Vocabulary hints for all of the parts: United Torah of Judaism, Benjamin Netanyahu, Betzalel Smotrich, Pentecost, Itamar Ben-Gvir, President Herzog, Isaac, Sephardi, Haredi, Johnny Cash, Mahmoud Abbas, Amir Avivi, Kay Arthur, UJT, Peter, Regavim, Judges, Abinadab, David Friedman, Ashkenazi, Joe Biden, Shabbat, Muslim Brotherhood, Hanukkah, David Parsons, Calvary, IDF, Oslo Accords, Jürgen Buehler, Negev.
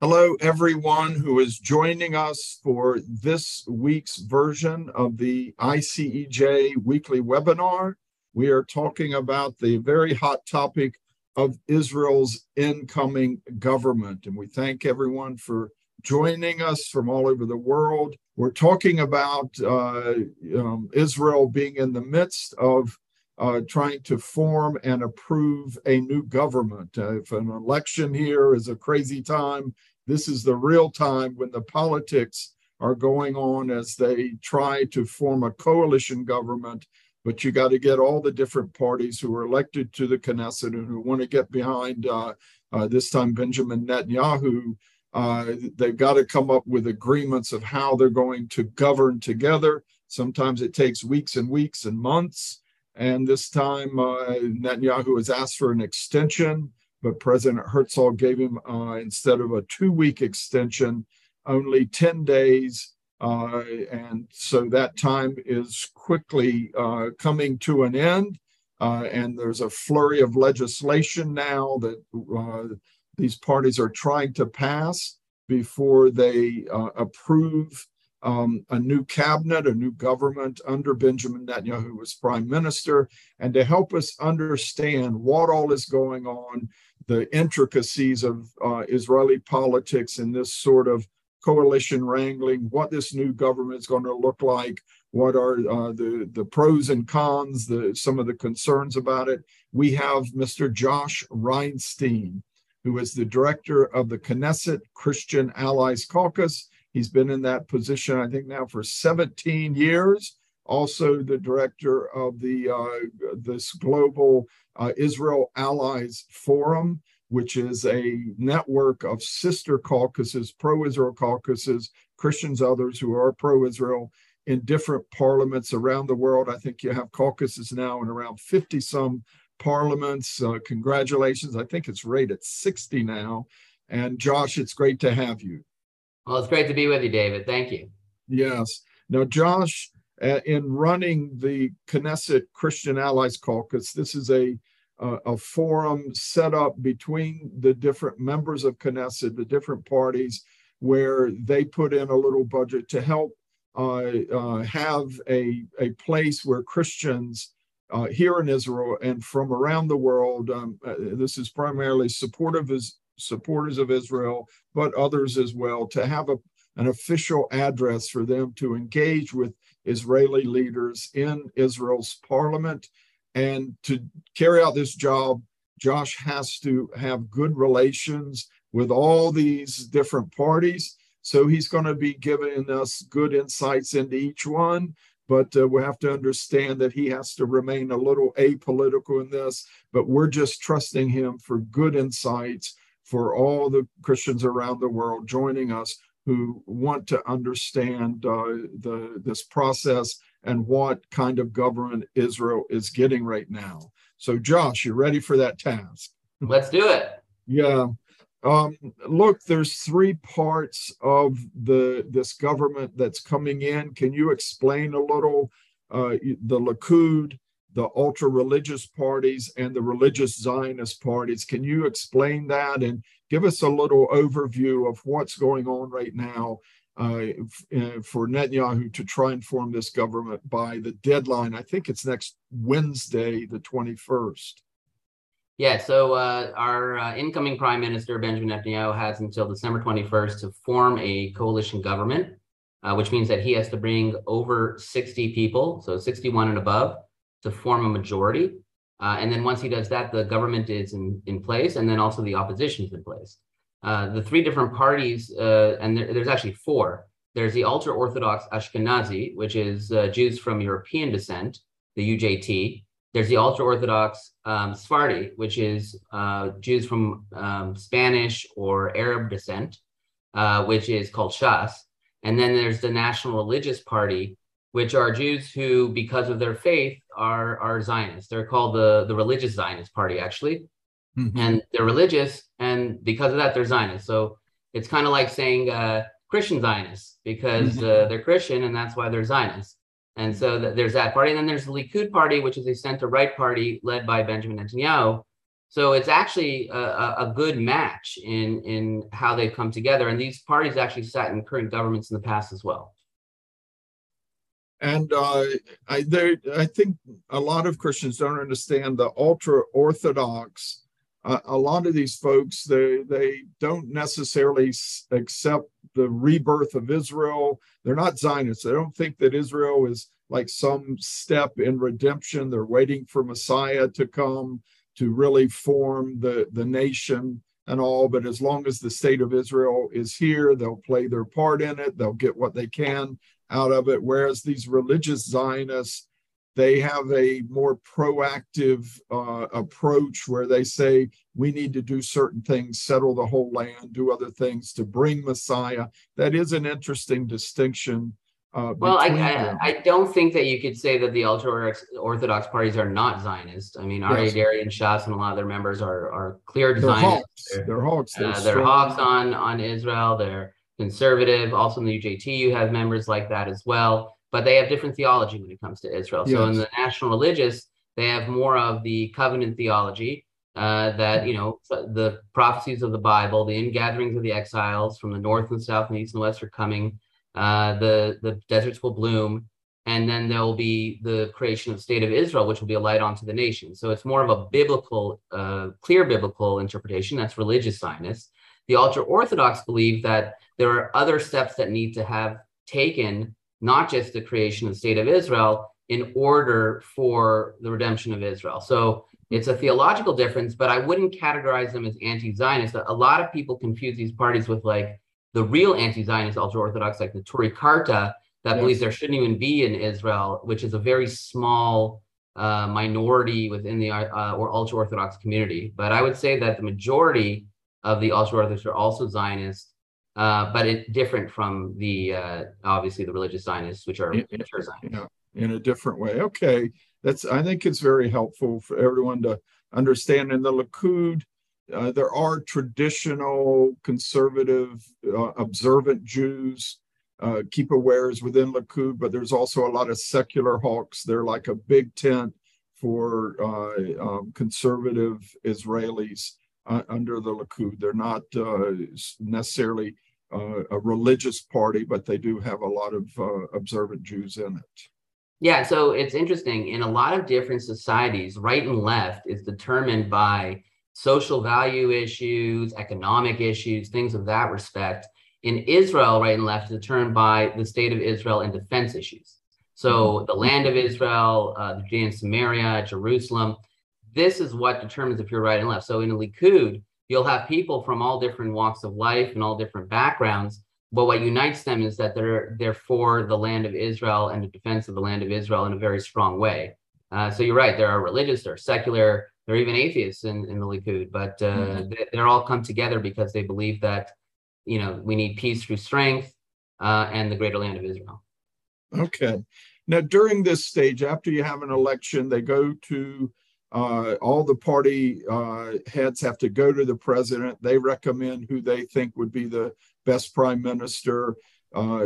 Hello, everyone who is joining us for this week's version of the ICEJ weekly webinar. We are talking about the very hot topic of Israel's incoming government. And we thank everyone for joining us from all over the world. We're talking about Israel being in the midst of trying to form and approve a new government. If an election here is a crazy time, this is the real time when the politics are going on as they try to form a coalition government, but you got to get all the different parties who are elected to the Knesset and who want to get behind, this time Benjamin Netanyahu. They've got to come up with agreements of how they're going to govern together. Sometimes it takes weeks and weeks and months. And this time, Netanyahu has asked for an extension, but President Herzog gave him, instead of a 2-week extension, only 10 days. And so that time is quickly coming to an end. And there's a flurry of legislation now that these parties are trying to pass before they approve a new cabinet, a new government under Benjamin Netanyahu as prime minister. And to help us understand what all is going on, the intricacies of Israeli politics in this sort of coalition wrangling, what this new government is going to look like, what are the pros and cons, some of the concerns about it. We have Mr. Josh Reinstein, who is the director of the Knesset Christian Allies Caucus. He's been in that position, I think, now for 17 years. Also the director of the this global Israel Allies Forum, which is a network of sister caucuses, pro-Israel caucuses, Christians, others who are pro-Israel in different parliaments around the world. I think you have caucuses now in around 50-some parliaments. Congratulations. I think it's right at 60 now. And Josh, it's great to have you. Well, it's great to be with you, David. Thank you. Yes. Now, Josh, in running the Knesset Christian Allies Caucus, this is a forum set up between the different members of Knesset, the different parties, where they put in a little budget to help have a place where Christians here in Israel and from around the world, this is primarily supporters of Israel, but others as well, to have an official address for them to engage with Israeli leaders in Israel's parliament. And to carry out this job, Josh has to have good relations with all these different parties. So he's going to be giving us good insights into each one. But we have to understand that he has to remain a little apolitical in this, but we're just trusting him for good insights for all the Christians around the world joining us who want to understand this process and what kind of government Israel is getting right now. So Josh, you ready for that task? Let's do it. Yeah. Look, there's three parts of this government that's coming in. Can you explain a little the Likud, the ultra-religious parties, and the religious Zionist parties? Can you explain that and give us a little overview of what's going on right now for Netanyahu to try and form this government by the deadline? I think it's next Wednesday, the 21st. Yeah, so our incoming Prime Minister, Benjamin Netanyahu, has until December 21st to form a coalition government, which means that he has to bring over 60 people, so 61 and above, to form a majority. And then once he does that, the government is in place, and then also the opposition is in place. The three different parties, and there's actually four. There's the ultra-Orthodox Ashkenazi, which is Jews from European descent, the UJT. There's the ultra-Orthodox Sephardi, which is Jews from Spanish or Arab descent, which is called Shas. And then there's the National Religious Party, which are Jews who, because of their faith, are Zionists. They're called the Religious Zionist Party, actually. Mm-hmm. And they're religious, and because of that, they're Zionists. So it's kind of like saying Christian Zionists, because they're Christian, and that's why they're Zionists. And so there's that party. And then there's the Likud party, which is a center-right party led by Benjamin Netanyahu, So it's actually a good match in how they've come together. And these parties actually sat in current governments in the past as well. And I think a lot of Christians don't understand the ultra-Orthodox. A lot of these folks, they don't necessarily accept the rebirth of Israel. They're not Zionists. They don't think that Israel is like some step in redemption. They're waiting for Messiah to come to really form the nation and all. But as long as the state of Israel is here, they'll play their part in it. They'll get what they can out of it. Whereas these religious Zionists, they have a more proactive approach where they say, we need to do certain things, settle the whole land, do other things to bring Messiah. That is an interesting distinction. Well, I don't think that you could say that the ultra-Orthodox parties are not Zionist. I mean, Aryeh Deri and Shas and a lot of their members are clear Zionists. They're hawks. They're hawks on Israel. They're conservative. Also in the UJT, you have members like that as well. But they have different theology when it comes to Israel. Yes. So in the national religious, they have more of the covenant theology that, you know, the prophecies of the Bible, the ingatherings of the exiles from the north and south and east and west are coming. The deserts will bloom, and then there will be the creation of the state of Israel, which will be a light onto the nation. So it's more of a biblical, clear biblical interpretation. That's religious Zionists. The ultra-Orthodox believe that there are other steps that need to have taken, not just the creation of the state of Israel, in order for the redemption of Israel. So it's a theological difference, but I wouldn't categorize them as anti-Zionist. A lot of people confuse these parties with like the real anti-Zionist ultra-Orthodox, like the Tori Karta, that believes there shouldn't even be in Israel, which is a very small minority within the or ultra-Orthodox community. But I would say that the majority of the ultra-Orthodox are also Zionist, but it's different from the, obviously, the religious Zionists, which are mature Zionists. Yeah, in a different way. Okay. I think it's very helpful for everyone to understand. In the Likud, there are traditional conservative observant Jews, keep-awares within Likud, but there's also a lot of secular hawks. They're like a big tent for conservative Israelis under the Likud. They're not necessarily a religious party, but they do have a lot of observant Jews in it. Yeah, so it's interesting. In a lot of different societies, right and left is determined by social value issues, economic issues, things of that respect. In Israel, right and left is determined by the state of Israel and defense issues. So the land of Israel, the Judea and Samaria, Jerusalem, this is what determines if you're right and left. So in Likud, you'll have people from all different walks of life and all different backgrounds, but what unites them is that they're for the land of Israel and the defense of the land of Israel in a very strong way. So you're right, there are religious, there are secular, there are even atheists in the Likud, but they're all come together because they believe that, you know, we need peace through strength and the greater land of Israel. Okay. Now, during this stage, after you have an election, they go to all the party heads have to go to the president. They recommend who they think would be the best prime minister.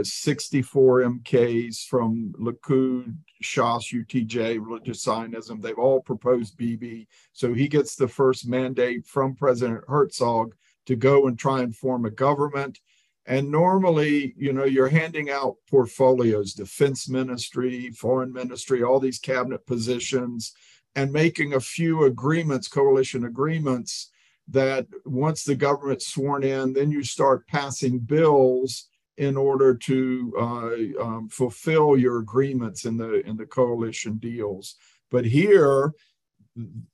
64 MKs from Likud, Shas, UTJ, Religious Zionism. They've all proposed Bibi. So he gets the first mandate from President Herzog to go and try and form a government. And normally, you know, you're handing out portfolios, defense ministry, foreign ministry, all these cabinet positions, and making a few agreements, coalition agreements, that once the government's sworn in, then you start passing bills in order to fulfill your agreements in the coalition deals. But here,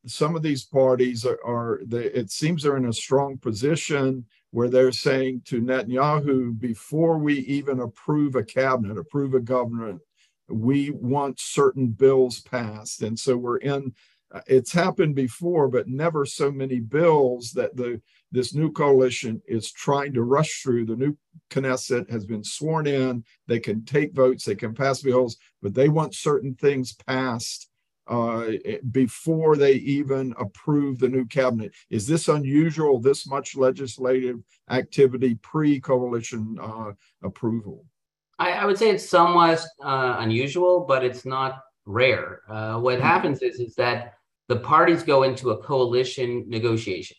some of these parties it seems they're in a strong position where they're saying to Netanyahu, before we even approve a cabinet, approve a government, we want certain bills passed. And so we're in, it's happened before, but never so many bills that this new coalition is trying to rush through. The new Knesset has been sworn in. They can take votes, they can pass bills, but they want certain things passed before they even approve the new cabinet. Is this unusual, this much legislative activity pre-coalition approval? I would say it's somewhat unusual, but it's not rare. What happens is that the parties go into a coalition negotiation,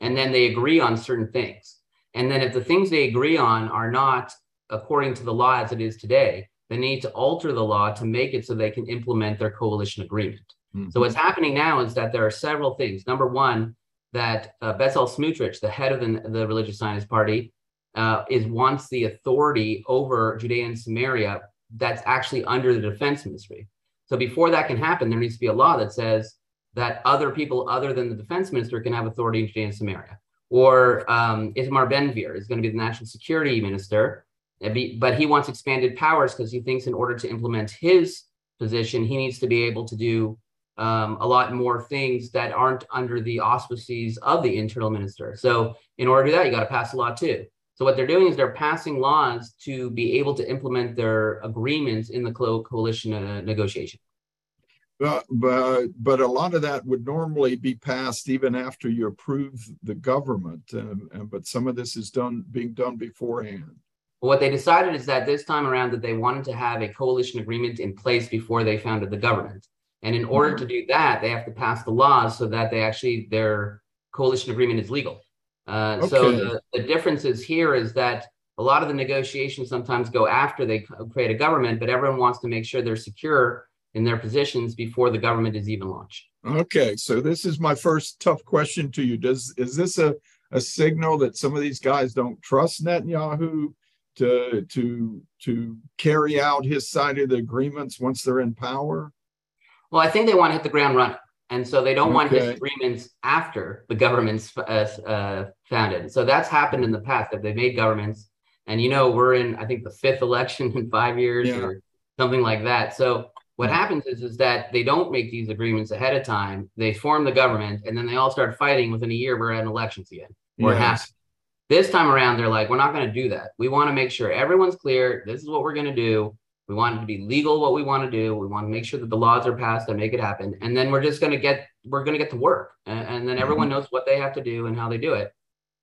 and then they agree on certain things. And then if the things they agree on are not according to the law as it is today, they need to alter the law to make it so they can implement their coalition agreement. Mm-hmm. So what's happening now is that there are several things. Number one, that Betzalel Smotrich, the head of the Religious Zionist Party, wants the authority over Judea and Samaria that's actually under the defense ministry. So before that can happen, there needs to be a law that says that other people other than the defense minister can have authority in Judea and Samaria. Or Itamar Ben-Gvir is going to be the national security minister, but he wants expanded powers because he thinks in order to implement his position, he needs to be able to do a lot more things that aren't under the auspices of the internal minister. So in order to do that, you got to pass a law too. So what they're doing is they're passing laws to be able to implement their agreements in the coalition negotiation. But a lot of that would normally be passed even after you approve the government. But some of this is being done beforehand. Well, what they decided is that this time around that they wanted to have a coalition agreement in place before they founded the government. And in order to do that, they have to pass the laws so that their coalition agreement is legal. Okay. So the difference is here is that a lot of the negotiations sometimes go after they create a government, but everyone wants to make sure they're secure in their positions before the government is even launched. Okay, so this is my first tough question to you. Is this a signal that some of these guys don't trust Netanyahu to carry out his side of the agreements once they're in power? Well, I think they want to hit the ground running. And so they don't want his agreements after the government's founded. So that's happened in the past, that they made governments. And, you know, we're in, I think, the fifth election in 5 years or something like that. So what happens is that they don't make these agreements ahead of time. They form the government, and then they all start fighting. Within a year, we're at elections again. Or half. This time around, they're like, we're not going to do that. We want to make sure everyone's clear. This is what we're going to do. We want it to be legal what we want to do. We want to make sure that the laws are passed and make it happen. And then we're going to get to work. And then everyone knows what they have to do and how they do it.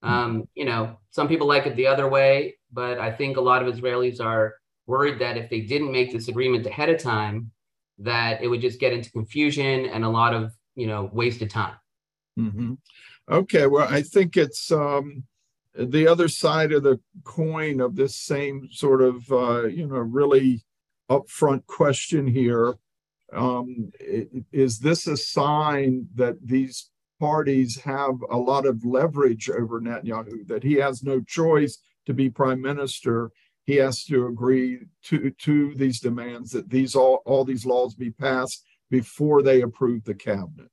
You know, some people like it the other way, but I think a lot of Israelis are worried that if they didn't make this agreement ahead of time, that it would just get into confusion and a lot of, you know, wasted time. Mm-hmm. Okay. Well, I think it's the other side of the coin of this same sort of, you know, really upfront question here. Is this a sign that these parties have a lot of leverage over Netanyahu, that he has no choice to be prime minister? He has to agree to these demands that all these laws be passed before they approve the cabinet?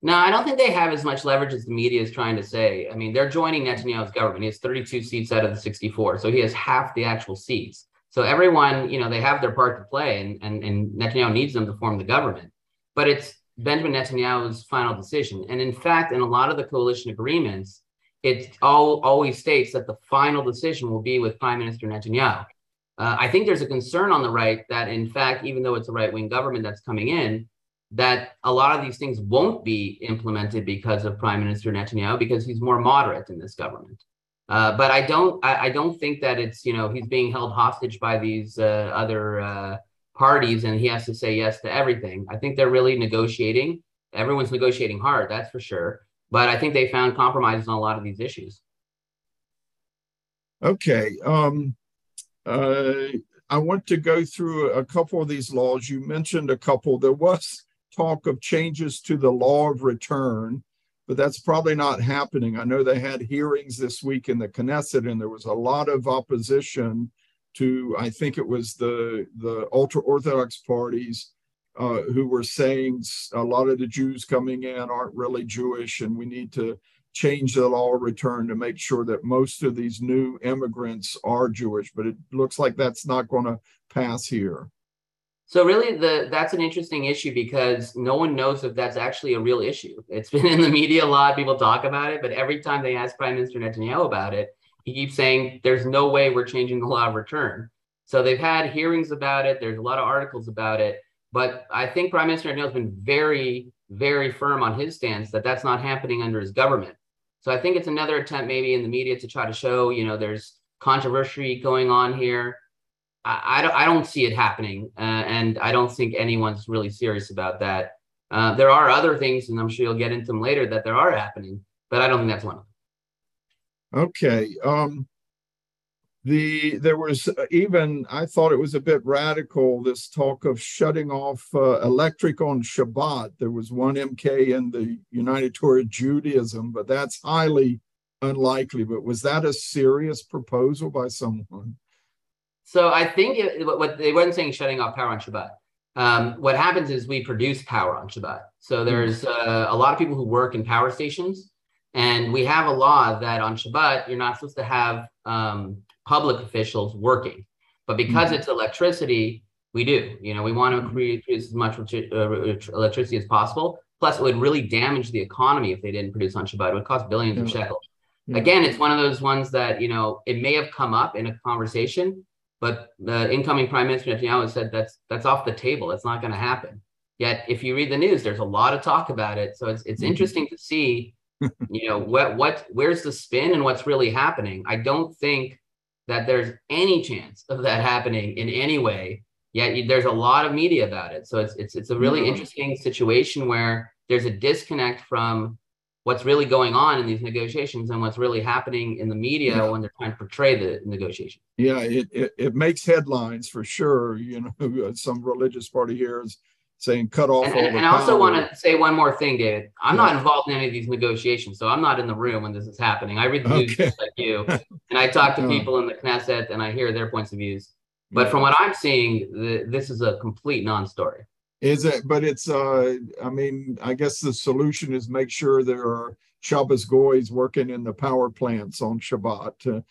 No, I don't think they have as much leverage as the media is trying to say. I mean, they're joining Netanyahu's government. He has 32 seats out of the 64, so he has half the actual seats. So everyone, you know, they have their part to play, and Netanyahu needs them to form the government. But it's Benjamin Netanyahu's final decision. And in fact, in a lot of the coalition agreements, it always states that the final decision will be with Prime Minister Netanyahu. I think there's a concern on the right that, in fact, even though it's a right-wing government that's coming in, that a lot of these things won't be implemented because of Prime Minister Netanyahu, because he's more moderate in this government. But I don't think that it's, you know, he's being held hostage by these other parties and he has to say yes to everything. I think they're really negotiating. Everyone's negotiating hard, that's for sure. But I think they found compromises on a lot of these issues. Okay. I want to go through a couple of these laws. You mentioned a couple. There was talk of changes to the law of return, but that's probably not happening. I know they had hearings this week in the Knesset, and there was a lot of opposition to, I think it was the ultra-Orthodox parties who were saying a lot of the Jews coming in aren't really Jewish, and we need to change the law of return to make sure that most of these new immigrants are Jewish. But it looks like that's not going to pass here. So really, that's an interesting issue because no one knows if that's actually a real issue. It's been in the media a lot. People talk about it. But every time they ask Prime Minister Netanyahu about it, he keeps saying, there's no way we're changing the law of return. So they've had hearings about it. There's a lot of articles about it. But I think Prime Minister Netanyahu has been very, very firm on his stance that that's not happening under his government. So I think it's another attempt maybe in the media to try to show, you know, there's controversy going on here. I don't see it happening. And I don't think anyone's really serious about that. There are other things, and I'm sure you'll get into them later, that there are happening, but I don't think that's one of them. Okay. There was even, I thought it was a bit radical, this talk of shutting off electric on Shabbat. There was one MK in the United Torah of Judaism, but that's highly unlikely. But was that a serious proposal by someone? So I think what they weren't saying shutting off power on Shabbat. What happens is we produce power on Shabbat. So there's a lot of people who work in power stations, and we have a law that on Shabbat, you're not supposed to have public officials working. But because it's electricity, we do. You know, we want to create as much electricity as possible. Plus, it would really damage the economy if they didn't produce on Shabbat. It would cost billions of shekels. Yeah. Again, it's one of those ones that, you know, it may have come up in a conversation, but the incoming Prime Minister Netanyahu said that's off the table. It's not going to happen. Yet, if you read the news, there's a lot of talk about it. So it's interesting to see, you know, where's the spin and what's really happening. I don't think that there's any chance of that happening in any way. Yet there's a lot of media about it. So it's a really interesting situation where there's a disconnect from what's really going on in these negotiations and what's really happening in the media when they're trying to portray the negotiations. Yeah, it makes headlines for sure. You know, some religious party here is saying cut off all the power. And I also want to say one more thing, David. I'm not involved in any of these negotiations, so I'm not in the room when this is happening. I read the news just like you, and I talk to people in the Knesset, and I hear their points of views. But from what I'm seeing, this is a complete non-story. Is it? But it's, I mean, I guess the solution is make sure there are Shabbos goys working in the power plants on Shabbat. I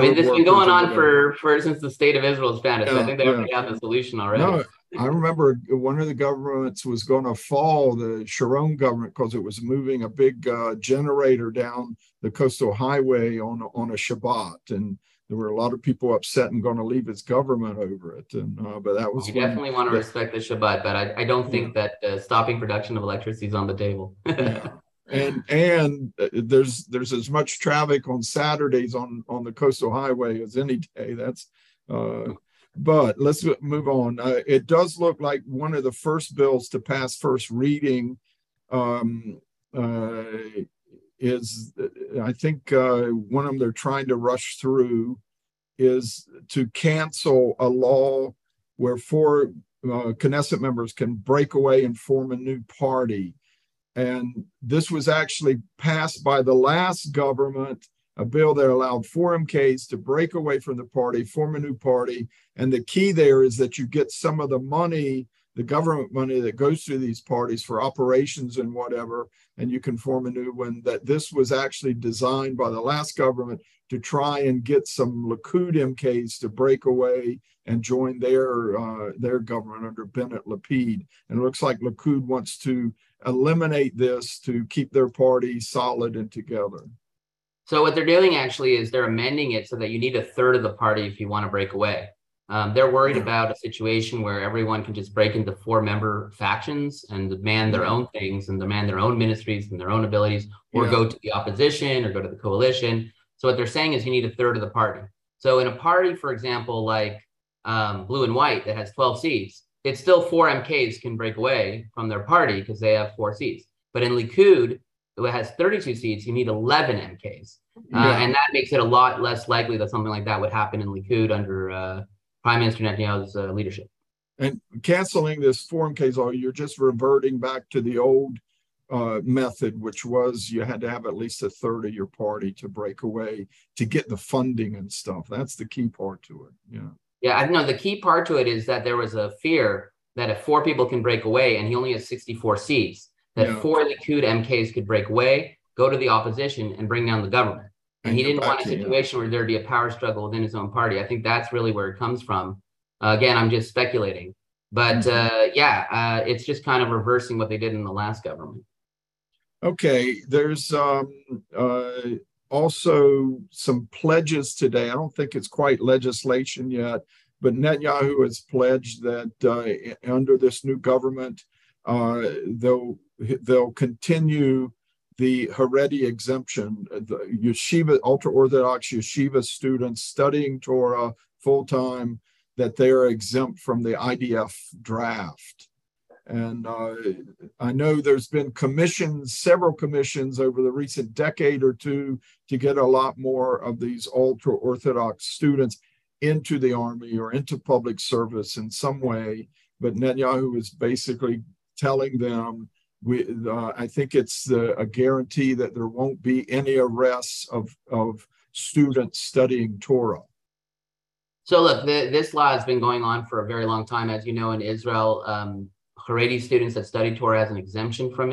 mean, this has been going on for since the state of Israel was founded. So I think they already have a solution already. No, I remember one of the governments was going to fall, the Sharon government, because it was moving a big generator down the coastal highway on a Shabbat. And there were a lot of people upset and going to leave his government over it. And but that was. You definitely want to respect the Shabbat, but I don't think that stopping production of electricity is on the table. And there's as much traffic on Saturdays on the coastal highway as any day. That's. But let's move on. It does look like one of the first bills to pass first reading. Is I think one of them they're trying to rush through is to cancel a law where four Knesset members can break away and form a new party. And this was actually passed by the last government, a bill that allowed four MKs to break away from the party, form a new party. And the key there is that you get some of the money, the government money that goes through these parties for operations and whatever, and you can form a new one. That this was actually designed by the last government to try and get some Likud MKs to break away and join their government under Bennett Lapid. And it looks like Likud wants to eliminate this to keep their party solid and together. So what they're doing actually is they're amending it so that you need a third of the party if you want to break away. They're worried about a situation where everyone can just break into four-member factions and demand their own things and demand their own ministries and their own abilities, or go to the opposition or go to the coalition. So what they're saying is you need a third of the party. So in a party, for example, like Blue and White that has 12 seats, it's still four MKs can break away from their party because they have 4 seats. But in Likud, it has 32 seats, you need 11 MKs. And that makes it a lot less likely that something like that would happen in Likud under... Prime Minister Netanyahu's leadership. And canceling this four MKs law, you're just reverting back to the old method, which was you had to have at least a third of your party to break away to get the funding and stuff. That's the key part to it. Yeah, I know the key part to it is that there was a fear that if 4 people can break away, and he only has 64 seats, that 4 Likud MKs could break away, go to the opposition, and bring down the government. And he didn't want a situation where there'd be a power struggle within his own party. I think that's really where it comes from. Again, I'm just speculating. But it's just kind of reversing what they did in the last government. Okay, there's also some pledges today. I don't think it's quite legislation yet, but Netanyahu has pledged that under this new government, they'll continue the Haredi exemption, the yeshiva, ultra-Orthodox yeshiva students studying Torah full-time, that they are exempt from the IDF draft. And I know there's been commissions, several commissions over the recent decade or two to get a lot more of these ultra-Orthodox students into the army or into public service in some way. But Netanyahu is basically telling them, I think it's a guarantee that there won't be any arrests of students studying Torah. So look, this law has been going on for a very long time. As you know, in Israel, Haredi students that study Torah has an exemption from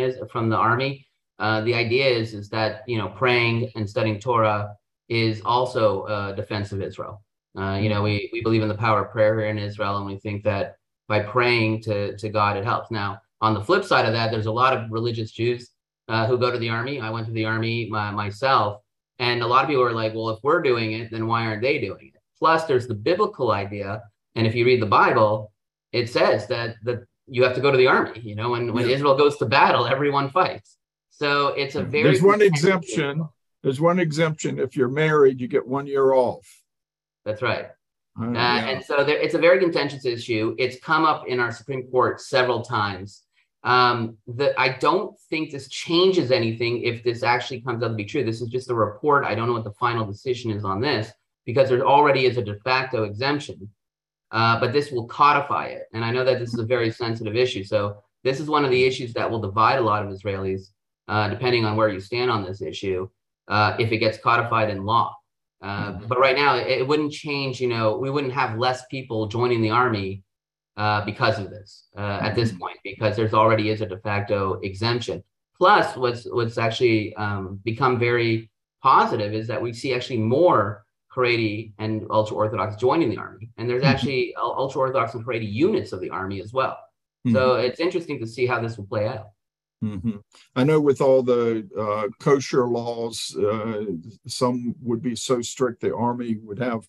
the army. The idea is that, you know, praying and studying Torah is also a defense of Israel. You know, we believe in the power of prayer here in Israel, and we think that by praying to God, it helps. Now, on the flip side of that, there's a lot of religious Jews who go to the army. I went to the army myself, and a lot of people are like, well, if we're doing it, then why aren't they doing it? Plus, there's the biblical idea, and if you read the Bible, it says that you have to go to the army. You know, when Israel goes to battle, everyone fights. So it's a very... There's one exemption. Issue. There's one exemption. If you're married, you get 1 year off. That's right. And so it's a very contentious issue. It's come up in our Supreme Court several times. I don't think this changes anything if this actually comes out to be true. This is just a report. I don't know what the final decision is on this, because there already is a de facto exemption. But this will codify it. And I know that this is a very sensitive issue. So this is one of the issues that will divide a lot of Israelis, depending on where you stand on this issue, if it gets codified in law. But right now, it wouldn't change, you know, we wouldn't have less people joining the army because of this at this point, because there's already is a de facto exemption. Plus, what's actually become very positive is that we see actually more Haredi and ultra-Orthodox joining the army. And there's actually ultra-Orthodox and Haredi units of the army as well. Mm-hmm. So it's interesting to see how this will play out. Mm-hmm. I know with all the kosher laws, some would be so strict the army would have,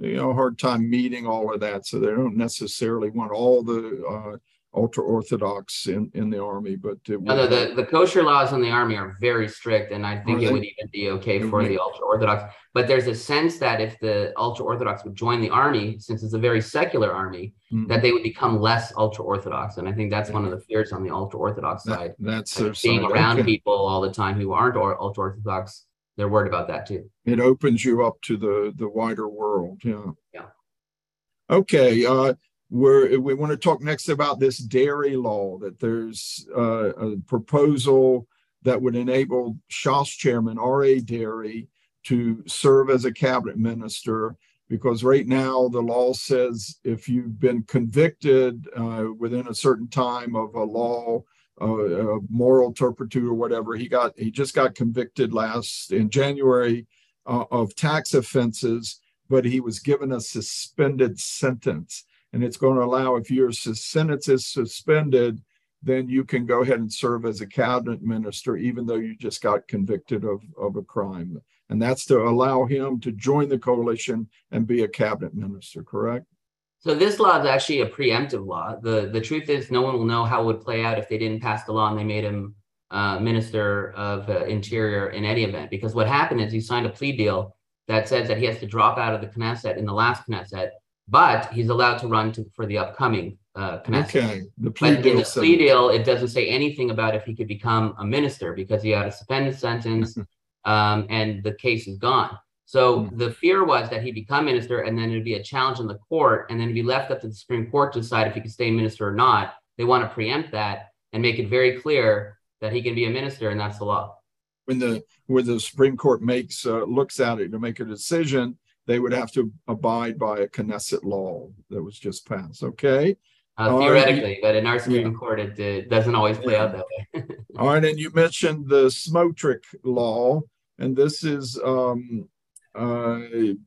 you know, a hard time meeting all of that. So they don't necessarily want all the ultra-Orthodox in the army. But the kosher laws in the army are very strict, and I think would even be okay for the ultra-Orthodox. But there's a sense that if the ultra-Orthodox would join the army, since it's a very secular army, that they would become less ultra-Orthodox. And I think that's one of the fears on the ultra-Orthodox side. That's their being side. Around people all the time who aren't ultra-Orthodox, they're worried about that too. It opens you up to the wider world. Yeah. Okay. We want to talk next about this dairy law, that there's a proposal that would enable Shas chairman Aryeh Deri to serve as a cabinet minister, because right now the law says if you've been convicted within a certain time of a law, moral turpitude or whatever, he just got convicted in January of tax offenses, but he was given a suspended sentence. And it's going to allow, if your sentence is suspended, then you can go ahead and serve as a cabinet minister, even though you just got convicted of a crime. And that's to allow him to join the coalition and be a cabinet minister, correct? So this law is actually a preemptive law. The truth is no one will know how it would play out if they didn't pass the law and they made him Minister of Interior in any event. Because what happened is he signed a plea deal that says that he has to drop out of the Knesset in the last Knesset, but he's allowed to run for the upcoming Knesset. Okay. Plea deal, it doesn't say anything about if he could become a minister, because he had a suspended sentence and the case is gone. So the fear was that he'd become minister and then it'd be a challenge in the court, and then it'd be left up to the Supreme Court to decide if he could stay minister or not. They want to preempt that and make it very clear that he can be a minister, and that's the law. When the Supreme Court looks at it to make a decision, they would have to abide by a Knesset law that was just passed, okay? Theoretically, but in our Supreme Court, it doesn't always play out that way. All right, and you mentioned the Smotrich law, and this is Betzalel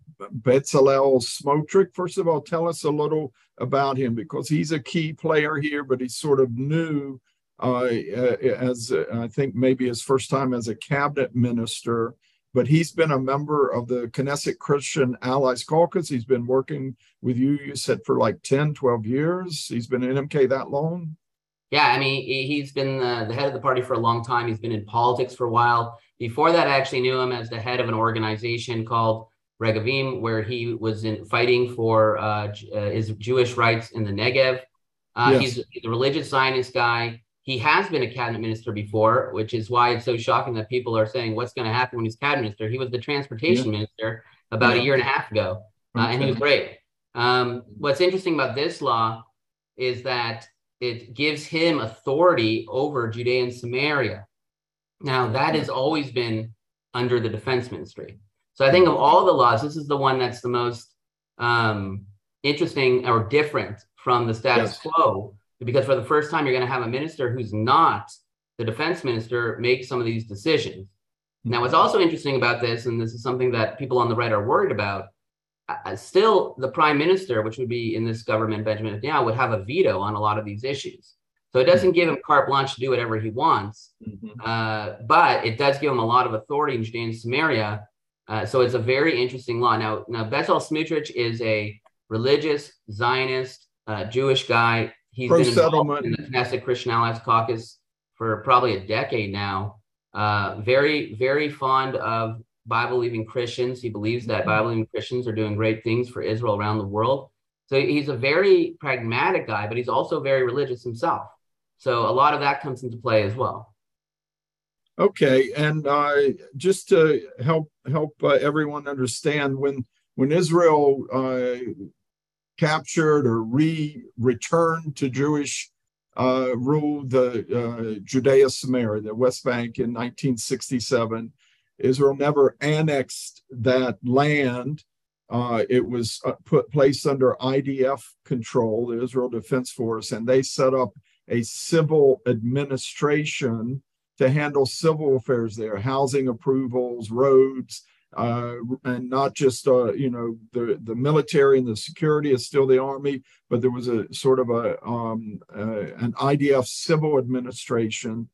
Smotrich. First of all, tell us a little about him, because he's a key player here, but he's sort of new as I think maybe his first time as a cabinet minister. But he's been a member of the Knesset Christian Allies Caucus. He's been working with you said, for like 10, 12 years. He's been in MK that long? Yeah, I mean, he's been the head of the party for a long time. He's been in politics for a while. Before that, I actually knew him as the head of an organization called Regavim, where he was fighting for Jewish rights in the Negev. He's a religious Zionist guy. He has been a cabinet minister before, which is why it's so shocking that people are saying what's going to happen when he's cabinet minister. He was the transportation minister about a year and a half ago, and he was great. What's interesting about this law is that it gives him authority over Judea and Samaria. Now, that has always been under the defense ministry. So I think of all the laws, this is the one that's the most interesting or different from the status quo, because for the first time, you're going to have a minister who's not the defense minister make some of these decisions. Now, what's also interesting about this, and this is something that people on the right are worried about, still the prime minister, which would be in this government, Benjamin Netanyahu, would have a veto on a lot of these issues. So it doesn't give him carte blanche to do whatever he wants, but it does give him a lot of authority in Judea and Samaria. So it's a very interesting law. Now Betzalel Smotrich is a religious Zionist Jewish guy. He's been involved in the Knesset Christian Allies Caucus for probably a decade now. Very, very fond of Bible-believing Christians. He believes that Bible-believing Christians are doing great things for Israel around the world. So he's a very pragmatic guy, but he's also very religious himself. So a lot of that comes into play as well. Okay, and just to help everyone understand, when Israel captured or returned to Jewish rule the Judea Samaria, the West Bank in 1967, Israel never annexed that land. It was placed under IDF control, the Israel Defense Force, and they set up a civil administration to handle civil affairs there, housing approvals, roads, and not just, the military and the security is still the army, but there was a sort of an IDF civil administration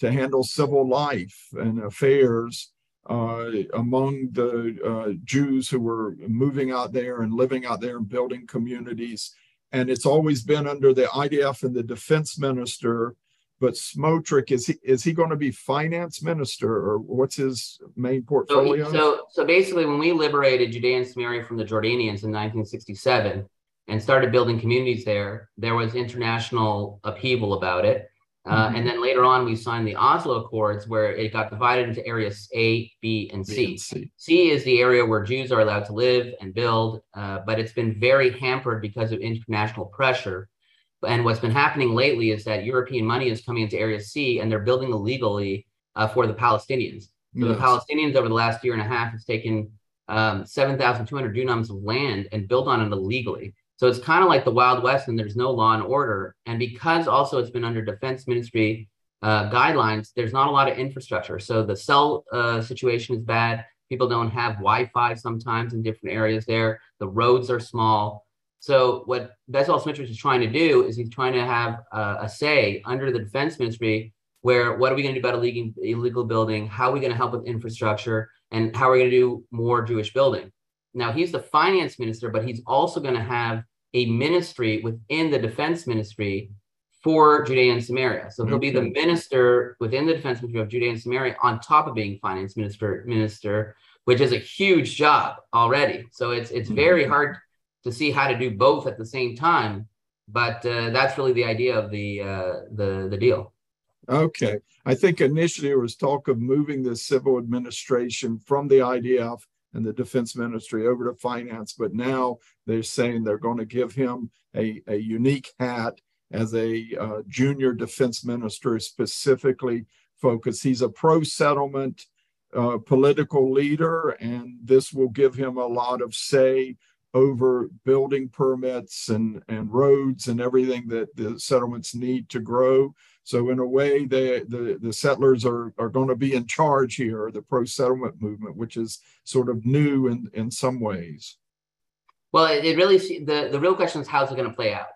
to handle civil life and affairs among the Jews who were moving out there and living out there and building communities. And it's always been under the IDF and the defense minister. But Smotrich, is he going to be finance minister, or what's his main portfolio? So basically, when we liberated Judea and Samaria from the Jordanians in 1967 and started building communities there, there was international upheaval about it. And then later on, we signed the Oslo Accords, where it got divided into areas A, B, and C. C is the area where Jews are allowed to live and build, but it's been very hampered because of international pressure. And what's been happening lately is that European money is coming into Area C, and they're building illegally for the Palestinians. So the Palestinians over the last year and a half has taken 7,200 dunams of land and built on it illegally. So it's kind of like the Wild West, and there's no law and order. And because also it's been under defense ministry guidelines, there's not a lot of infrastructure. So the cell situation is bad. People don't have Wi-Fi sometimes in different areas there. The roads are small. So what Betzalel Smotrich is trying to do is he's trying to have a say under the defense ministry where what are we going to do about illegal building? How are we going to help with infrastructure? And how are we going to do more Jewish building? Now, he's the finance minister, but he's also going to have a ministry within the defense ministry for Judea and Samaria. So he'll be the minister within the defense ministry of Judea and Samaria on top of being finance minister, which is a huge job already. So it's very hard to see how to do both at the same time, but that's really the idea of the deal. Okay, I think initially there was talk of moving the civil administration from the IDF and the defense ministry over to finance, but now they're saying they're going to give him a unique hat as a junior defense minister, specifically focused. He's a pro-settlement political leader, and this will give him a lot of say over building permits and roads and everything that the settlements need to grow. So in a way, the settlers are going to be in charge here, the pro-settlement movement, which is sort of new in some ways. Well, it really, the real question is, how's it going to play out?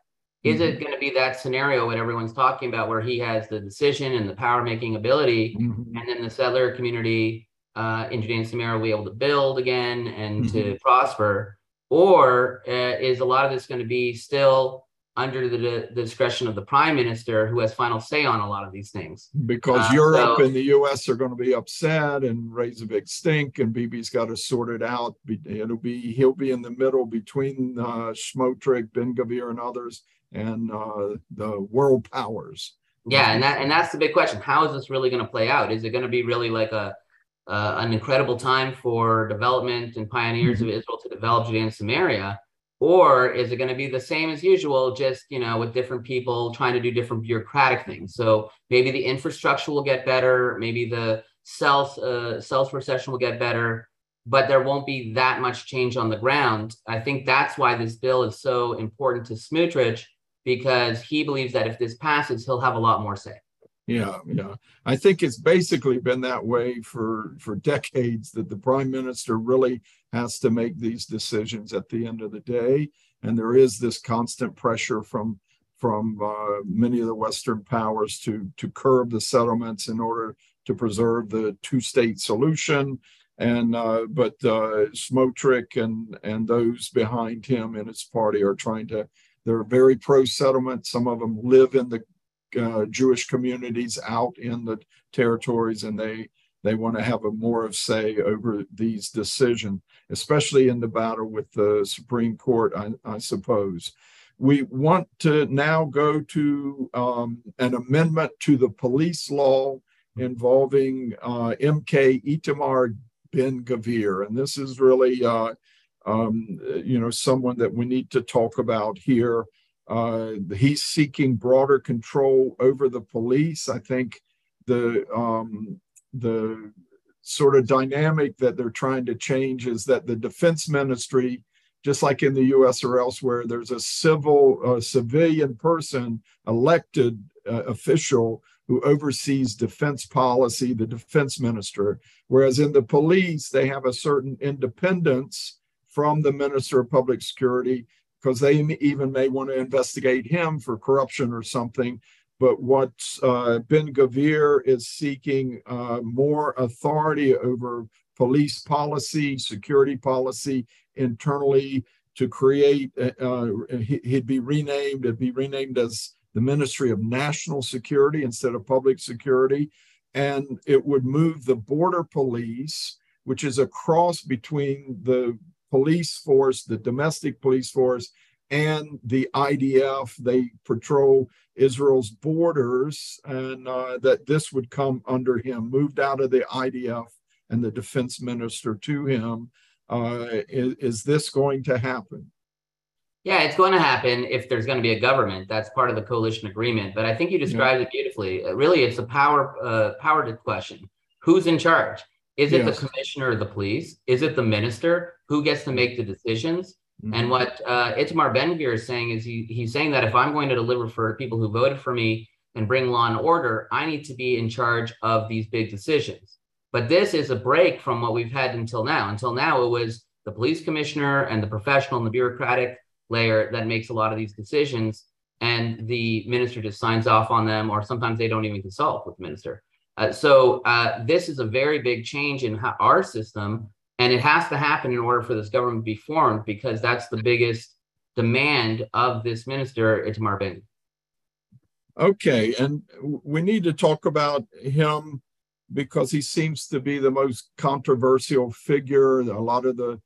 Is it going to be that scenario what everyone's talking about, where he has the decision and the power-making ability, and then the settler community in Judea and Samaria will be able to build again and to prosper? Or is a lot of this going to be still under the discretion of the prime minister, who has final say on a lot of these things. Because Europe and the U.S. are going to be upset and raise a big stink, and Bibi's got to sort it out. He'll be in the middle between Smotrich, Ben-Gvir, and others, and the world powers. Yeah, and that's the big question. How is this really going to play out? Is it going to be really like an incredible time for development and pioneers of Israel to develop Judea and Samaria? Or is it going to be the same as usual, just, with different people trying to do different bureaucratic things? So maybe the infrastructure will get better. Maybe the sales recession will get better, but there won't be that much change on the ground. I think that's why this bill is so important to Smotrich, because he believes that if this passes, he'll have a lot more say. Yeah. I think it's basically been that way for decades, that the prime minister really has to make these decisions at the end of the day. And there is this constant pressure from many of the Western powers to curb the settlements in order to preserve the two-state solution. And but Smotrich and those behind him and his party are they're very pro-settlement. Some of them live in the Jewish communities out in the territories, and they want to have a more of say over these decisions, especially in the battle with the Supreme Court, I suppose. We want to now go to an amendment to the police law involving MK Itamar Ben-Gvir. And this is really, someone that we need to talk about here. He's seeking broader control over the police. I think the sort of dynamic that they're trying to change is that the defense ministry, just like in the U.S. or elsewhere, there's a civilian person, elected official, who oversees defense policy, the defense minister. Whereas in the police, they have a certain independence from the Minister of Public Security, because they even may want to investigate him for corruption or something. But what Ben-Gvir is seeking more authority over police policy, security policy internally, to create, it'd be renamed as the Ministry of National Security instead of Public Security. And it would move the border police, which is a cross between the police force, the domestic police force, and the IDF. They patrol Israel's borders, and that this would come under him, moved out of the IDF and the defense minister to him. Is this going to happen? Yeah, it's going to happen if there's going to be a government. That's part of the coalition agreement. But I think you described it beautifully. Really, it's a power question. Who's in charge? Is it the commissioner of the police? Is it the minister? Who gets to make the decisions? Mm-hmm. And what Itamar Ben-Gvir is saying is he's saying that if I'm going to deliver for people who voted for me and bring law and order, I need to be in charge of these big decisions. But this is a break from what we've had until now. Until now, it was the police commissioner and the professional and the bureaucratic layer that makes a lot of these decisions, and the minister just signs off on them, or sometimes they don't even consult with the minister. So this is a very big change in our system, and it has to happen in order for this government to be formed, because that's the biggest demand of this minister, Itamar Ben. Okay, and we need to talk about him because he seems to be the most controversial figure. A lot of the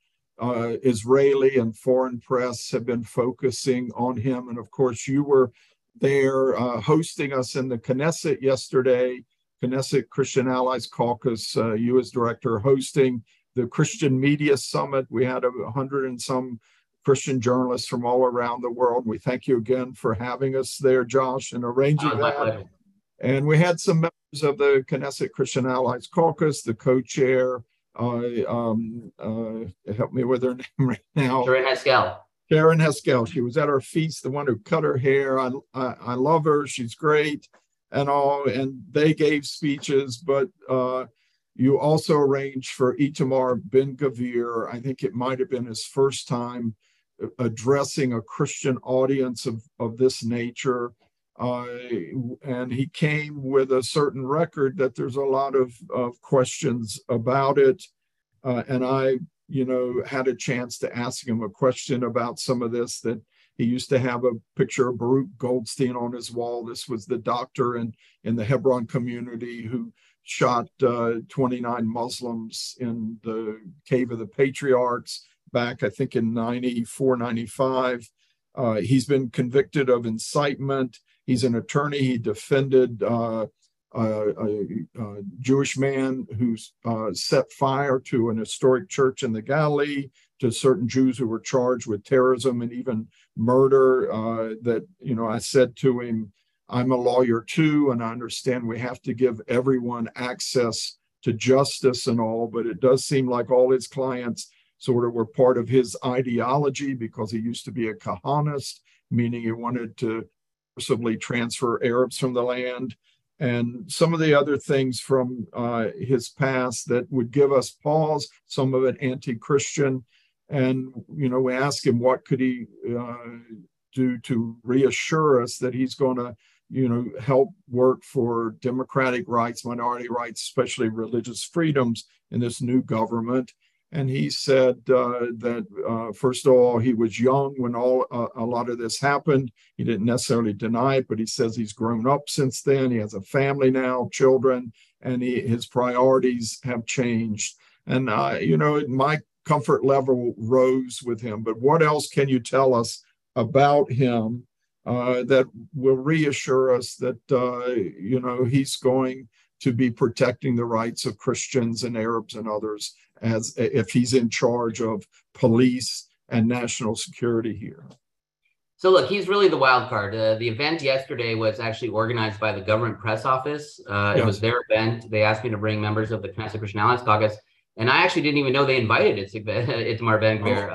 Israeli and foreign press have been focusing on him. And of course, you were there hosting us in the Knesset yesterday, Knesset Christian Allies Caucus, you as director hosting the Christian Media Summit. We had 100 and some Christian journalists from all around the world. We thank you again for having us there, Josh, and arranging that. And we had some members of the Knesset Christian Allies Caucus, the co-chair, help me with her name right now. Karen Heskel. She was at our feast, the one who cut her hair. I love her. She's great. And all, and they gave speeches, but you also arranged for Itamar Ben-Gvir. I think it might have been his first time addressing a Christian audience of this nature. And he came with a certain record that there's a lot of questions about it. And I had a chance to ask him a question about some of this that He used to have a picture of Baruch Goldstein on his wall. This was the doctor in the Hebron community who shot 29 Muslims in the Cave of the Patriarchs back, I think, in 94, 95. He's been convicted of incitement. He's an attorney. He defended a Jewish man who set fire to an historic church in the Galilee, to certain Jews who were charged with terrorism and even murder. That, you know, I said to him, I'm a lawyer too, and I understand we have to give everyone access to justice and all, but it does seem like all his clients sort of were part of his ideology, because he used to be a Kahanist, meaning he wanted to forcibly transfer Arabs from the land, and some of the other things from his past that would give us pause, some of it anti-Christian. And, you know, we asked him what could he do to reassure us that he's going to, you know, help work for democratic rights, minority rights, especially religious freedoms in this new government. And he said that, first of all, he was young when a lot of this happened. He didn't necessarily deny it, but he says he's grown up since then. He has a family now, children, and his priorities have changed. And, you know, my comfort level rose with him. But what else can you tell us about him that will reassure us that, you know, he's going to be protecting the rights of Christians and Arabs and others, as if he's in charge of police and national security here? So look, he's really the wild card. The event yesterday was actually organized by the government press office. Yes. It was their event. They asked me to bring members of the Knesset Christian Allies Caucus, and I actually didn't even know they invited Itamar Ben-Gvir.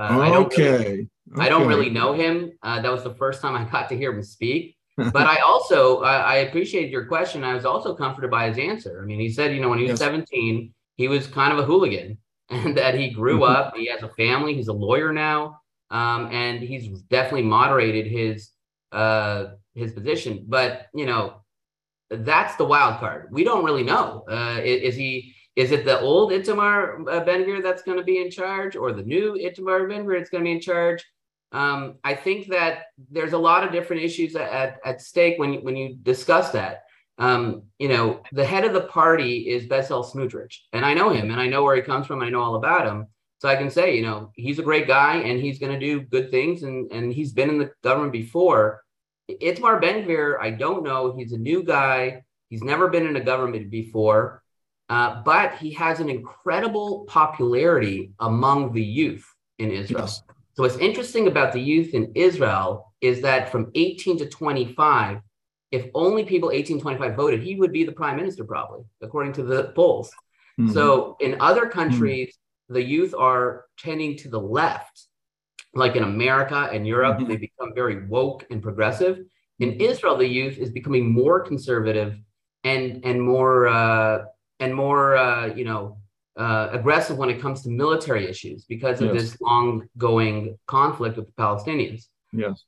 I don't really know him. That was the first time I got to hear him speak. But I also, I appreciated your question. I was also comforted by his answer. I mean, he said, you know, when he was 17, he was kind of a hooligan, and that he grew up, he has a family, he's a lawyer now, and he's definitely moderated his position. But, you know, that's the wild card. We don't really know. Is it the old Itamar Ben-Gvir that's going to be in charge, or the new Itamar Ben-Gvir that's going to be in charge? I think that there's a lot of different issues at stake when you discuss that. You know, the head of the party is Betzalel Smotrich, and I know him, and I know where he comes from. I know all about him. So I can say, you know, he's a great guy, and he's going to do good things. And he's been in the government before. Itamar Ben-Gvir, I don't know. He's a new guy. He's never been in a government before, but he has an incredible popularity among the youth in Israel. Yes. So what's interesting about the youth in Israel is that from 18 to 25, if only people 18 to 25 voted, he would be the prime minister, probably, according to the polls. Mm-hmm. So in other countries, the youth are tending to the left. Like in America and Europe, they become very woke and progressive. In Israel, the youth is becoming more conservative and more aggressive when it comes to military issues because of this long-going conflict with the Palestinians. Yes.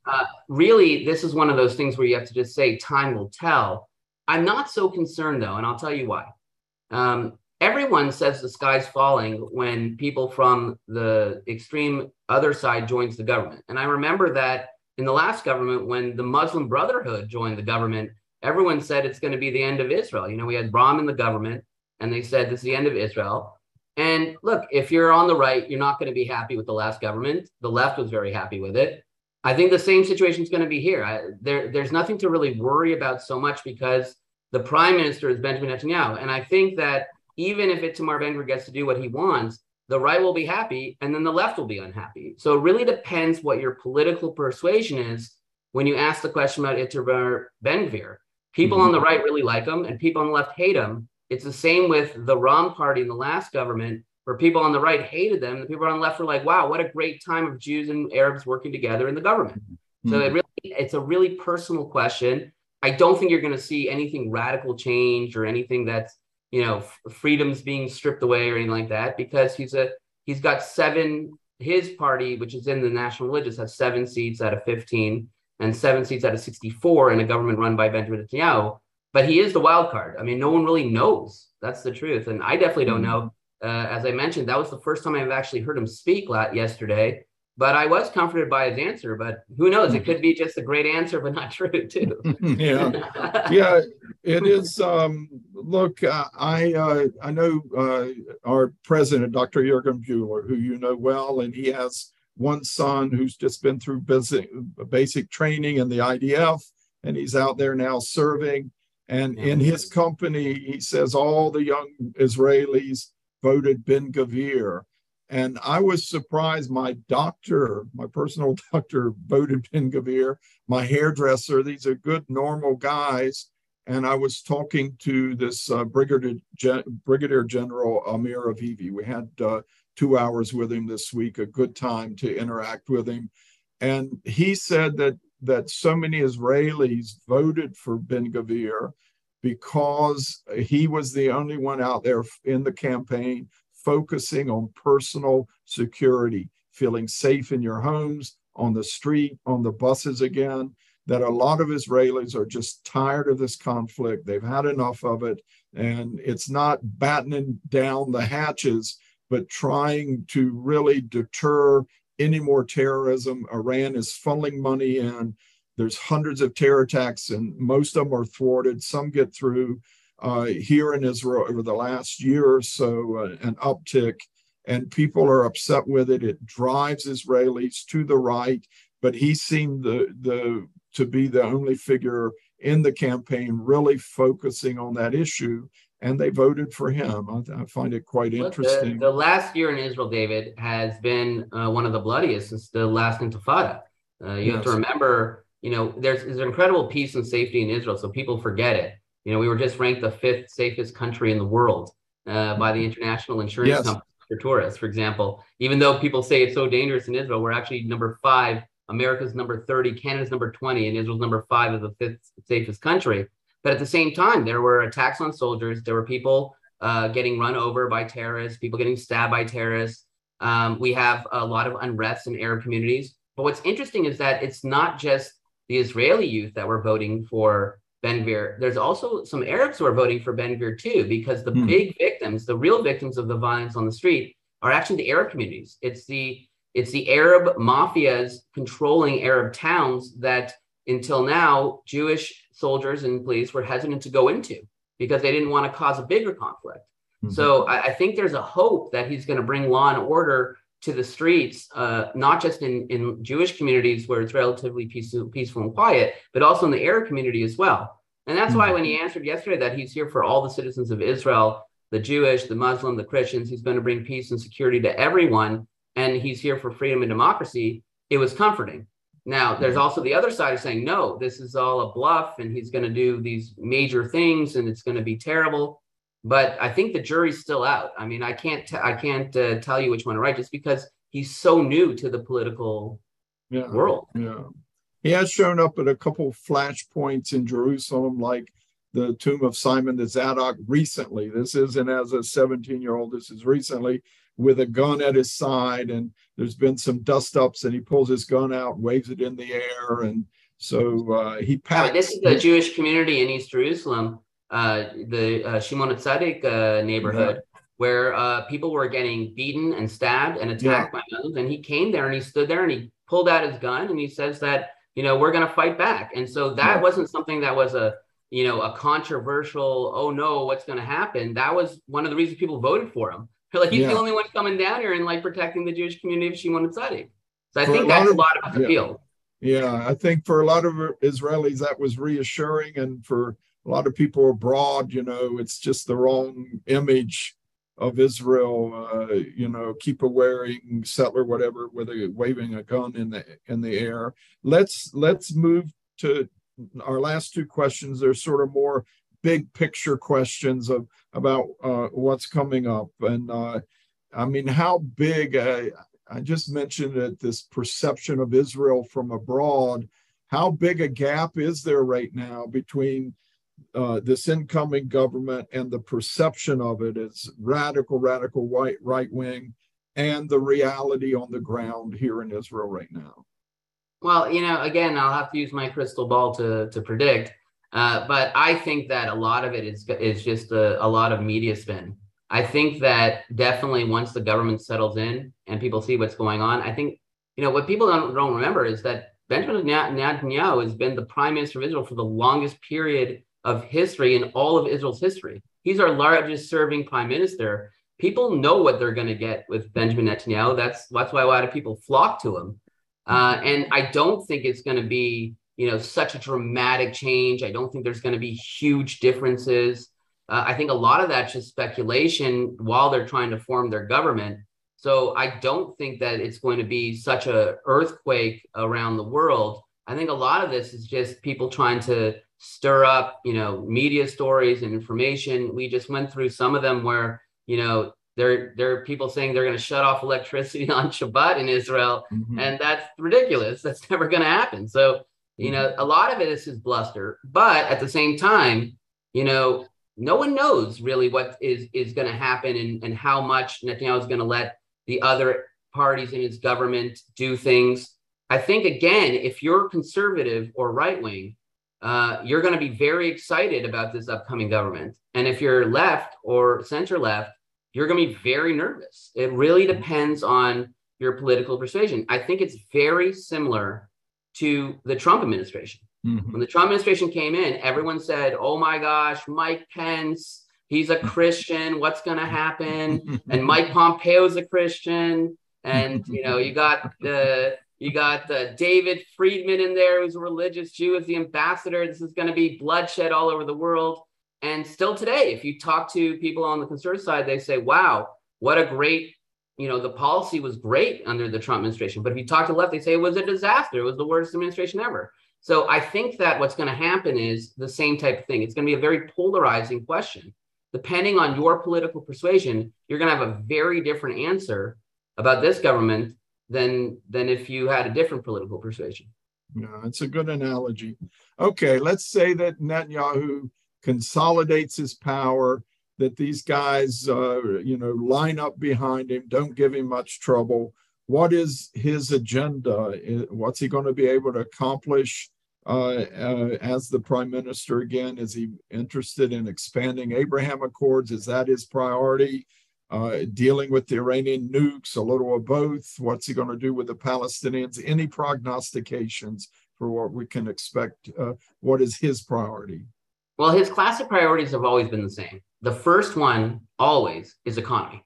Really, this is one of those things where you have to just say time will tell. I'm not so concerned, though, and I'll tell you why. Everyone says the sky's falling when people from the extreme other side joins the government. And I remember that in the last government, when the Muslim Brotherhood joined the government, everyone said it's going to be the end of Israel. You know, we had Brahm in the government, and they said this is the end of Israel. And look, if you're on the right, you're not going to be happy with the last government. The left was very happy with it. I think the same situation is going to be here. There's nothing to really worry about so much because the prime minister is Benjamin Netanyahu. And I think that even if Itamar Ben-Gvir gets to do what he wants, the right will be happy and then the left will be unhappy. So it really depends what your political persuasion is when you ask the question about Itamar Ben-Gvir. People on the right really like him and people on the left hate him. It's the same with the Ram party in the last government, where people on the right hated them. The people on the left were like, wow, what a great time of Jews and Arabs working together in the government. So it's a really personal question. I don't think you're going to see anything radical change or anything that's, you know, freedoms being stripped away or anything like that, because his party, which is in the National Religious, has 7 seats out of 15 and 7 seats out of 64 in a government run by Benjamin Netanyahu. But he is the wild card. I mean, no one really knows. That's the truth. And I definitely don't know. As I mentioned, that was the first time I've actually heard him speak yesterday. But I was comforted by his answer, but who knows? It could be just a great answer, but not true, too. Yeah, it is. Look, I know our president, Dr. Jürgen Buehler, who you know well, and he has one son who's just been through basic training in the IDF, and he's out there now serving. And in his company, he says all the young Israelis voted Ben-Gvir. And I was surprised. My doctor, my personal doctor, voted Ben-Gvir. My hairdresser, these are good, normal guys. And I was talking to this Brigadier General Amir Avivi. We had 2 hours with him this week, a good time to interact with him. And he said that so many Israelis voted for Ben-Gvir because he was the only one out there in the campaign focusing on personal security, feeling safe in your homes, on the street, on the buses again, that a lot of Israelis are just tired of this conflict. They've had enough of it. And it's not battening down the hatches, but trying to really deter any more terrorism. Iran is funneling money in. There's hundreds of terror attacks, and most of them are thwarted. Some get through. Here in Israel over the last year or so, an uptick, and people are upset with it. It drives Israelis to the right, but he seemed to be the only figure in the campaign really focusing on that issue, and they voted for him. I find it quite interesting. The last year in Israel, David, has been one of the bloodiest since the last Intifada. You have to remember, there's an incredible peace and safety in Israel, so people forget it. We were just ranked the 5th safest country in the world by the International Insurance Company for tourists, for example. Even though people say it's so dangerous in Israel, we're actually number 5. America's number 30, Canada's number 20, and Israel's number 5 of the 5th safest country. But at the same time, there were attacks on soldiers. There were people getting run over by terrorists, people getting stabbed by terrorists. We have a lot of unrest in Arab communities. But what's interesting is that it's not just the Israeli youth that were voting for Ben-Gvir. There's also some Arabs who are voting for Ben-Gvir too, because the big victims, the real victims of the violence on the street, are actually the Arab communities. It's the Arab mafias controlling Arab towns that until now Jewish soldiers and police were hesitant to go into because they didn't want to cause a bigger conflict. So I think there's a hope that he's going to bring law and order to the streets, not just in Jewish communities where it's relatively peaceful and quiet, but also in the Arab community as well. And that's why when he answered yesterday that he's here for all the citizens of Israel, the Jewish, the Muslim, the Christians, he's going to bring peace and security to everyone, and he's here for freedom and democracy, it was comforting. Now, there's also the other side of saying, no, this is all a bluff, and he's going to do these major things, and it's going to be terrible. But I think the jury's still out. I mean, I can't tell you which one to write just because he's so new to the political world. Yeah, he has shown up at a couple flashpoints in Jerusalem, like the tomb of Simon the Zadok recently. This isn't as a 17-year-old. This is recently with a gun at his side. And there's been some dust-ups, and he pulls his gun out, waves it in the air. And so he packed. This is the Jewish community in East Jerusalem. The Shimon HaTzadik neighborhood, where people were getting beaten and stabbed and attacked by Muslims. And he came there and he stood there and he pulled out his gun and he says that, we're going to fight back. And so that wasn't something that was a controversial, oh no, what's going to happen? That was one of the reasons people voted for him. They're like, he's the only one coming down here and protecting the Jewish community of Shimon HaTzadik. So I think that's a lot of appeal. Yeah, I think for a lot of Israelis that was reassuring, and for a lot of people abroad, it's just the wrong image of Israel, kippah wearing settler, whatever, whether waving a gun in the air. Let's move to our last two questions. They're sort of more big picture questions about what's coming up. And I mean, how big, I just mentioned that this perception of Israel from abroad, how big a gap is there right now between this incoming government and the perception of it as radical white right wing and the reality on the ground here in Israel right now? Well, again, I'll have to use my crystal ball to predict. But I think that a lot of it is just a lot of media spin. I think that definitely once the government settles in and people see what's going on, I think you know, what people don't remember is that Benjamin Netanyahu has been the prime minister of Israel for the longest period of history in all of Israel's history. He's our largest serving prime minister. People know what they're going to get with Benjamin Netanyahu. That's why a lot of people flock to him. And I don't think it's going to be, you know, such a dramatic change. I don't think there's going to be huge differences. I think a lot of that's just speculation while they're trying to form their government. So I don't think that it's going to be such an earthquake around the world. I think a lot of this is just people trying to stir up, you know, media stories and information. We just went through some of them where, you know, there are people saying they're going to shut off electricity on Shabbat in Israel. Mm-hmm. And that's ridiculous. That's never going to happen. So, you know, a lot of it is bluster, but at the same time, you know, no one knows really what is going to happen and how much Netanyahu is going to let the other parties in his government do things. I think, again, if you're conservative or right-wing, you're going to be very excited about this upcoming government. And if you're left or center-left, you're going to be very nervous. It really depends on your political persuasion. I think it's very similar to the Trump administration. Mm-hmm. When the Trump administration came in, everyone said, oh my gosh, Mike Pence, he's a Christian, what's going to happen? And Mike Pompeo's a Christian. And, you know, you got the David Friedman in there, who's a religious Jew, as the ambassador. This is going to be bloodshed all over the world. And still today, if you talk to people on the conservative side, they say, wow, what a great, you know, the policy was great under the Trump administration. But if you talk to the left, they say it was a disaster. It was the worst administration ever. So I think that what's going to happen is the same type of thing. It's going to be a very polarizing question. Depending on your political persuasion, you're going to have a very different answer about this government than if you had a different political persuasion. Yeah, it's a good analogy. Okay, let's say that Netanyahu consolidates his power, that these guys, you know, line up behind him, don't give him much trouble. What is his agenda? What's he going to be able to accomplish as the prime minister again? Is he interested in expanding Abraham Accords? Is that his priority? Dealing with the Iranian nukes, a little of both? What's he going to do with the Palestinians? Any prognostications for what we can expect? What is his priority? Well, his classic priorities have always been the same. The first one always is economy.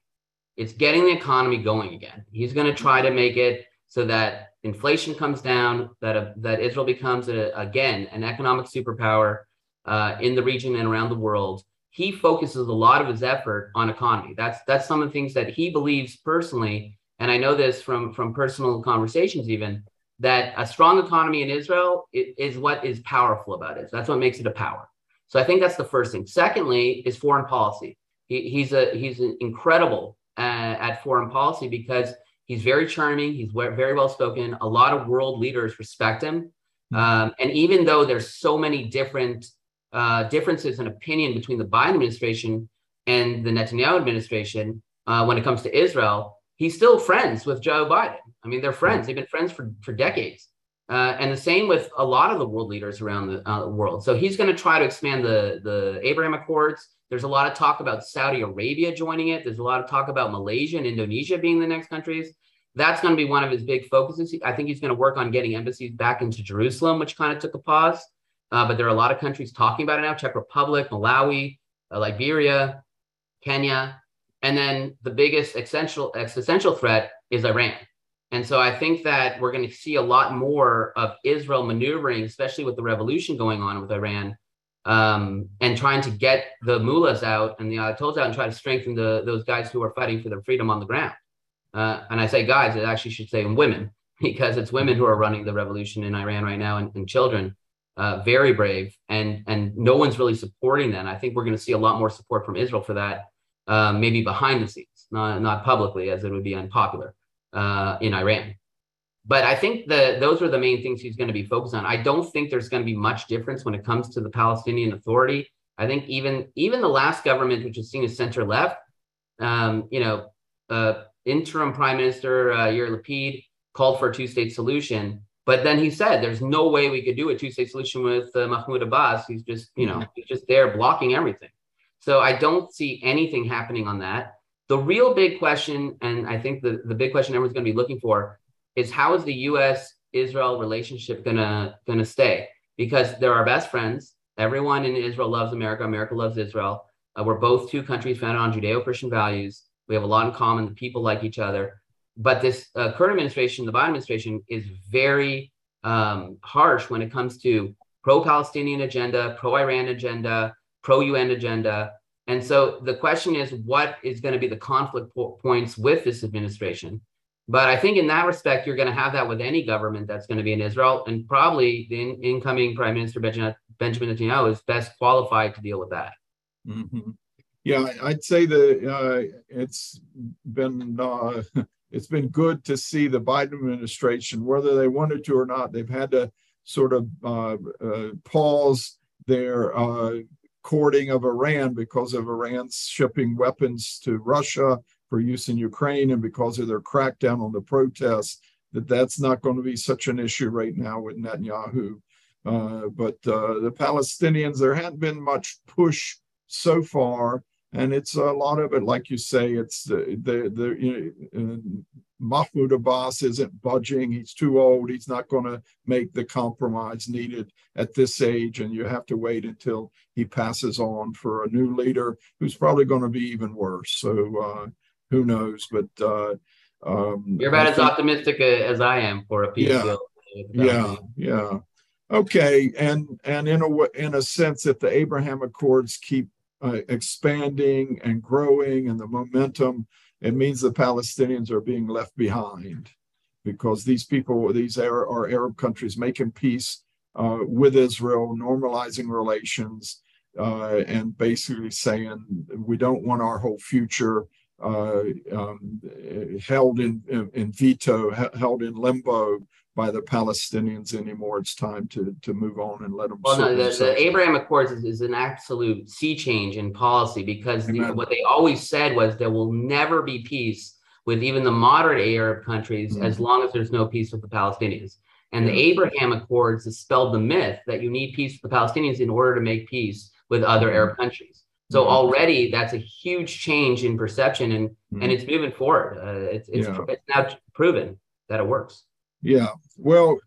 It's getting the economy going again. He's going to try to make it so that inflation comes down, that Israel becomes, again, an economic superpower in the region and around the world. He focuses a lot of his effort on economy. That's some of the things that he believes personally, and I know this from personal conversations even, that a strong economy in Israel is what is powerful about it. That's what makes it a power. So I think that's the first thing. Secondly is foreign policy. He's incredible at foreign policy because he's very charming, he's very well-spoken, a lot of world leaders respect him. And even though there's so many different differences in opinion between the Biden administration and the Netanyahu administration when it comes to Israel, he's still friends with Joe Biden. I mean, they're friends. They've been friends for decades. And the same with a lot of the world leaders around the world. So he's going to try to expand the Abraham Accords. There's a lot of talk about Saudi Arabia joining it. There's a lot of talk about Malaysia and Indonesia being the next countries. That's going to be one of his big focuses. I think he's going to work on getting embassies back into Jerusalem, which kind of took a pause. But there are a lot of countries talking about it now, Czech Republic, Malawi, Liberia, Kenya. And then the biggest existential threat is Iran. And so I think that we're going to see a lot more of Israel maneuvering, especially with the revolution going on with Iran, and trying to get the mullahs out and the ayatollahs out and try to strengthen those guys who are fighting for their freedom on the ground. And I say guys, it actually should say women, because it's women who are running the revolution in Iran right now, and children. Very brave, and no one's really supporting that. And I think we're going to see a lot more support from Israel for that, maybe behind the scenes, not publicly, as it would be unpopular in Iran. But I think those are the main things he's going to be focused on. I don't think there's going to be much difference when it comes to the Palestinian Authority. I think even the last government, which is seen as center left, interim Prime Minister Yair Lapid called for a two-state solution. But then he said, there's no way we could do a two-state solution with Mahmoud Abbas. He's just, you know, he's just there blocking everything. So I don't see anything happening on that. The real big question, and I think the big question everyone's going to be looking for, is how is the U.S.-Israel relationship gonna stay? Because they're our best friends. Everyone in Israel loves America. America loves Israel. We're both two countries founded on Judeo-Christian values. We have a lot in common. The people like each other. But this current administration, the Biden administration, is very harsh when it comes to pro-Palestinian agenda, pro-Iran agenda, pro-UN agenda. And so the question is, what is going to be the conflict points with this administration? But I think in that respect, you're going to have that with any government that's going to be in Israel. And probably the incoming Prime Minister Benjamin Netanyahu is best qualified to deal with that. Mm-hmm. Yeah, I'd say that it's been good to see the Biden administration, whether they wanted to or not, they've had to sort of pause their courting of Iran because of Iran's shipping weapons to Russia for use in Ukraine, and because of their crackdown on the protests, that's not going to be such an issue right now with Netanyahu. But the Palestinians, there hadn't been much push so far, and it's a lot of it, like you say, it's Mahmoud Abbas isn't budging. He's too old. He's not going to make the compromise needed at this age, and you have to wait until he passes on for a new leader who's probably going to be even worse. So who knows? But you're about as optimistic as I am for a peace deal. Yeah. Okay, and in a sense, if the Abraham Accords keep expanding and growing and the momentum, it means the Palestinians are being left behind, because these people, these are Arab countries making peace with Israel, normalizing relations, and basically saying we don't want our whole future held in veto, held in limbo by the Palestinians anymore. It's time to move on and let them. Well, no, the Abraham Accords is an absolute sea change in policy, because what they always said was there will never be peace with even the moderate Arab countries as long as there's no peace with the Palestinians. And the Abraham Accords dispelled the myth that you need peace with the Palestinians in order to make peace with other Arab countries. So already that's a huge change in perception, and it's moving forward. It's now proven that it works. Yeah. Well,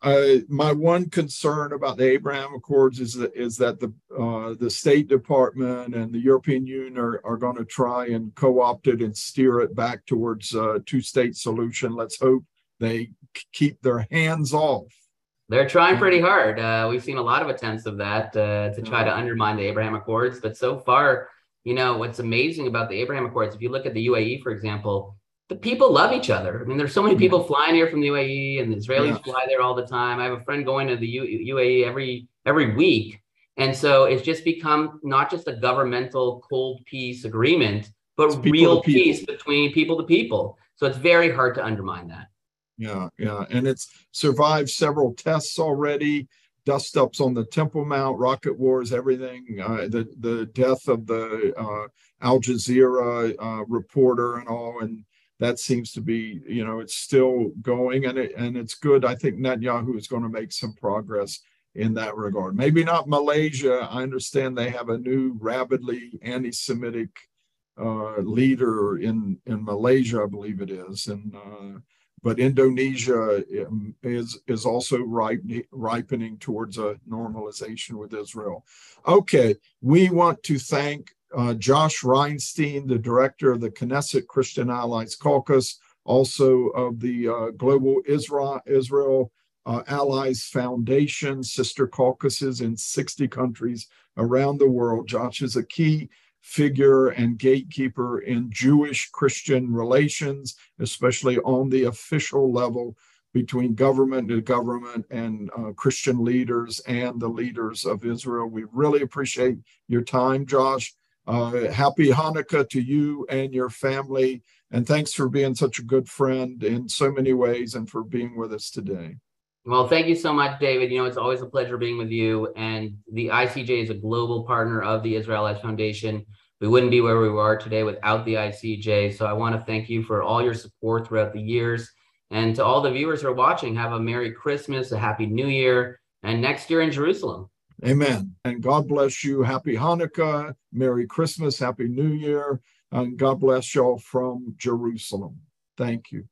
my one concern about the Abraham Accords is that the State Department and the European Union are going to try and co-opt it and steer it back towards a two-state solution. Let's hope they keep their hands off. They're trying pretty hard. We've seen a lot of attempts of that to try to undermine the Abraham Accords. But so far, you know, what's amazing about the Abraham Accords, if you look at the UAE, for example, the people love each other. I mean, there's so many people flying here from the UAE, and the Israelis fly there all the time. I have a friend going to the UAE every week. And so it's just become not just a governmental cold peace agreement, but real peace between people to people. So it's very hard to undermine that. Yeah. And it's survived several tests already, dust-ups on the Temple Mount, rocket wars, everything, the death of the Al Jazeera reporter and all. And that seems to be, you know, it's still going, and it's good. I think Netanyahu is going to make some progress in that regard. Maybe not Malaysia. I understand they have a new rabidly anti-Semitic leader in Malaysia, I believe it is. And but Indonesia is also ripening towards a normalization with Israel. Okay, we want to thank Josh Reinstein, the director of the Knesset Christian Allies Caucus, also of the Global Israel Allies Foundation, sister caucuses in 60 countries around the world. Josh is a key figure and gatekeeper in Jewish-Christian relations, especially on the official level between government to government and Christian leaders and the leaders of Israel. We really appreciate your time, Josh. Happy Hanukkah to you and your family, and thanks for being such a good friend in so many ways and for being with us today. Well, thank you so much, David. You know, it's always a pleasure being with you, and the ICJ is a global partner of the Israel Allies Foundation. We wouldn't be where we are today without the ICJ, so I want to thank you for all your support throughout the years. And to all the viewers who are watching, have a Merry Christmas, a Happy New Year, and next year in Jerusalem. Amen. And God bless you. Happy Hanukkah, Merry Christmas, Happy New Year, and God bless y'all from Jerusalem. Thank you.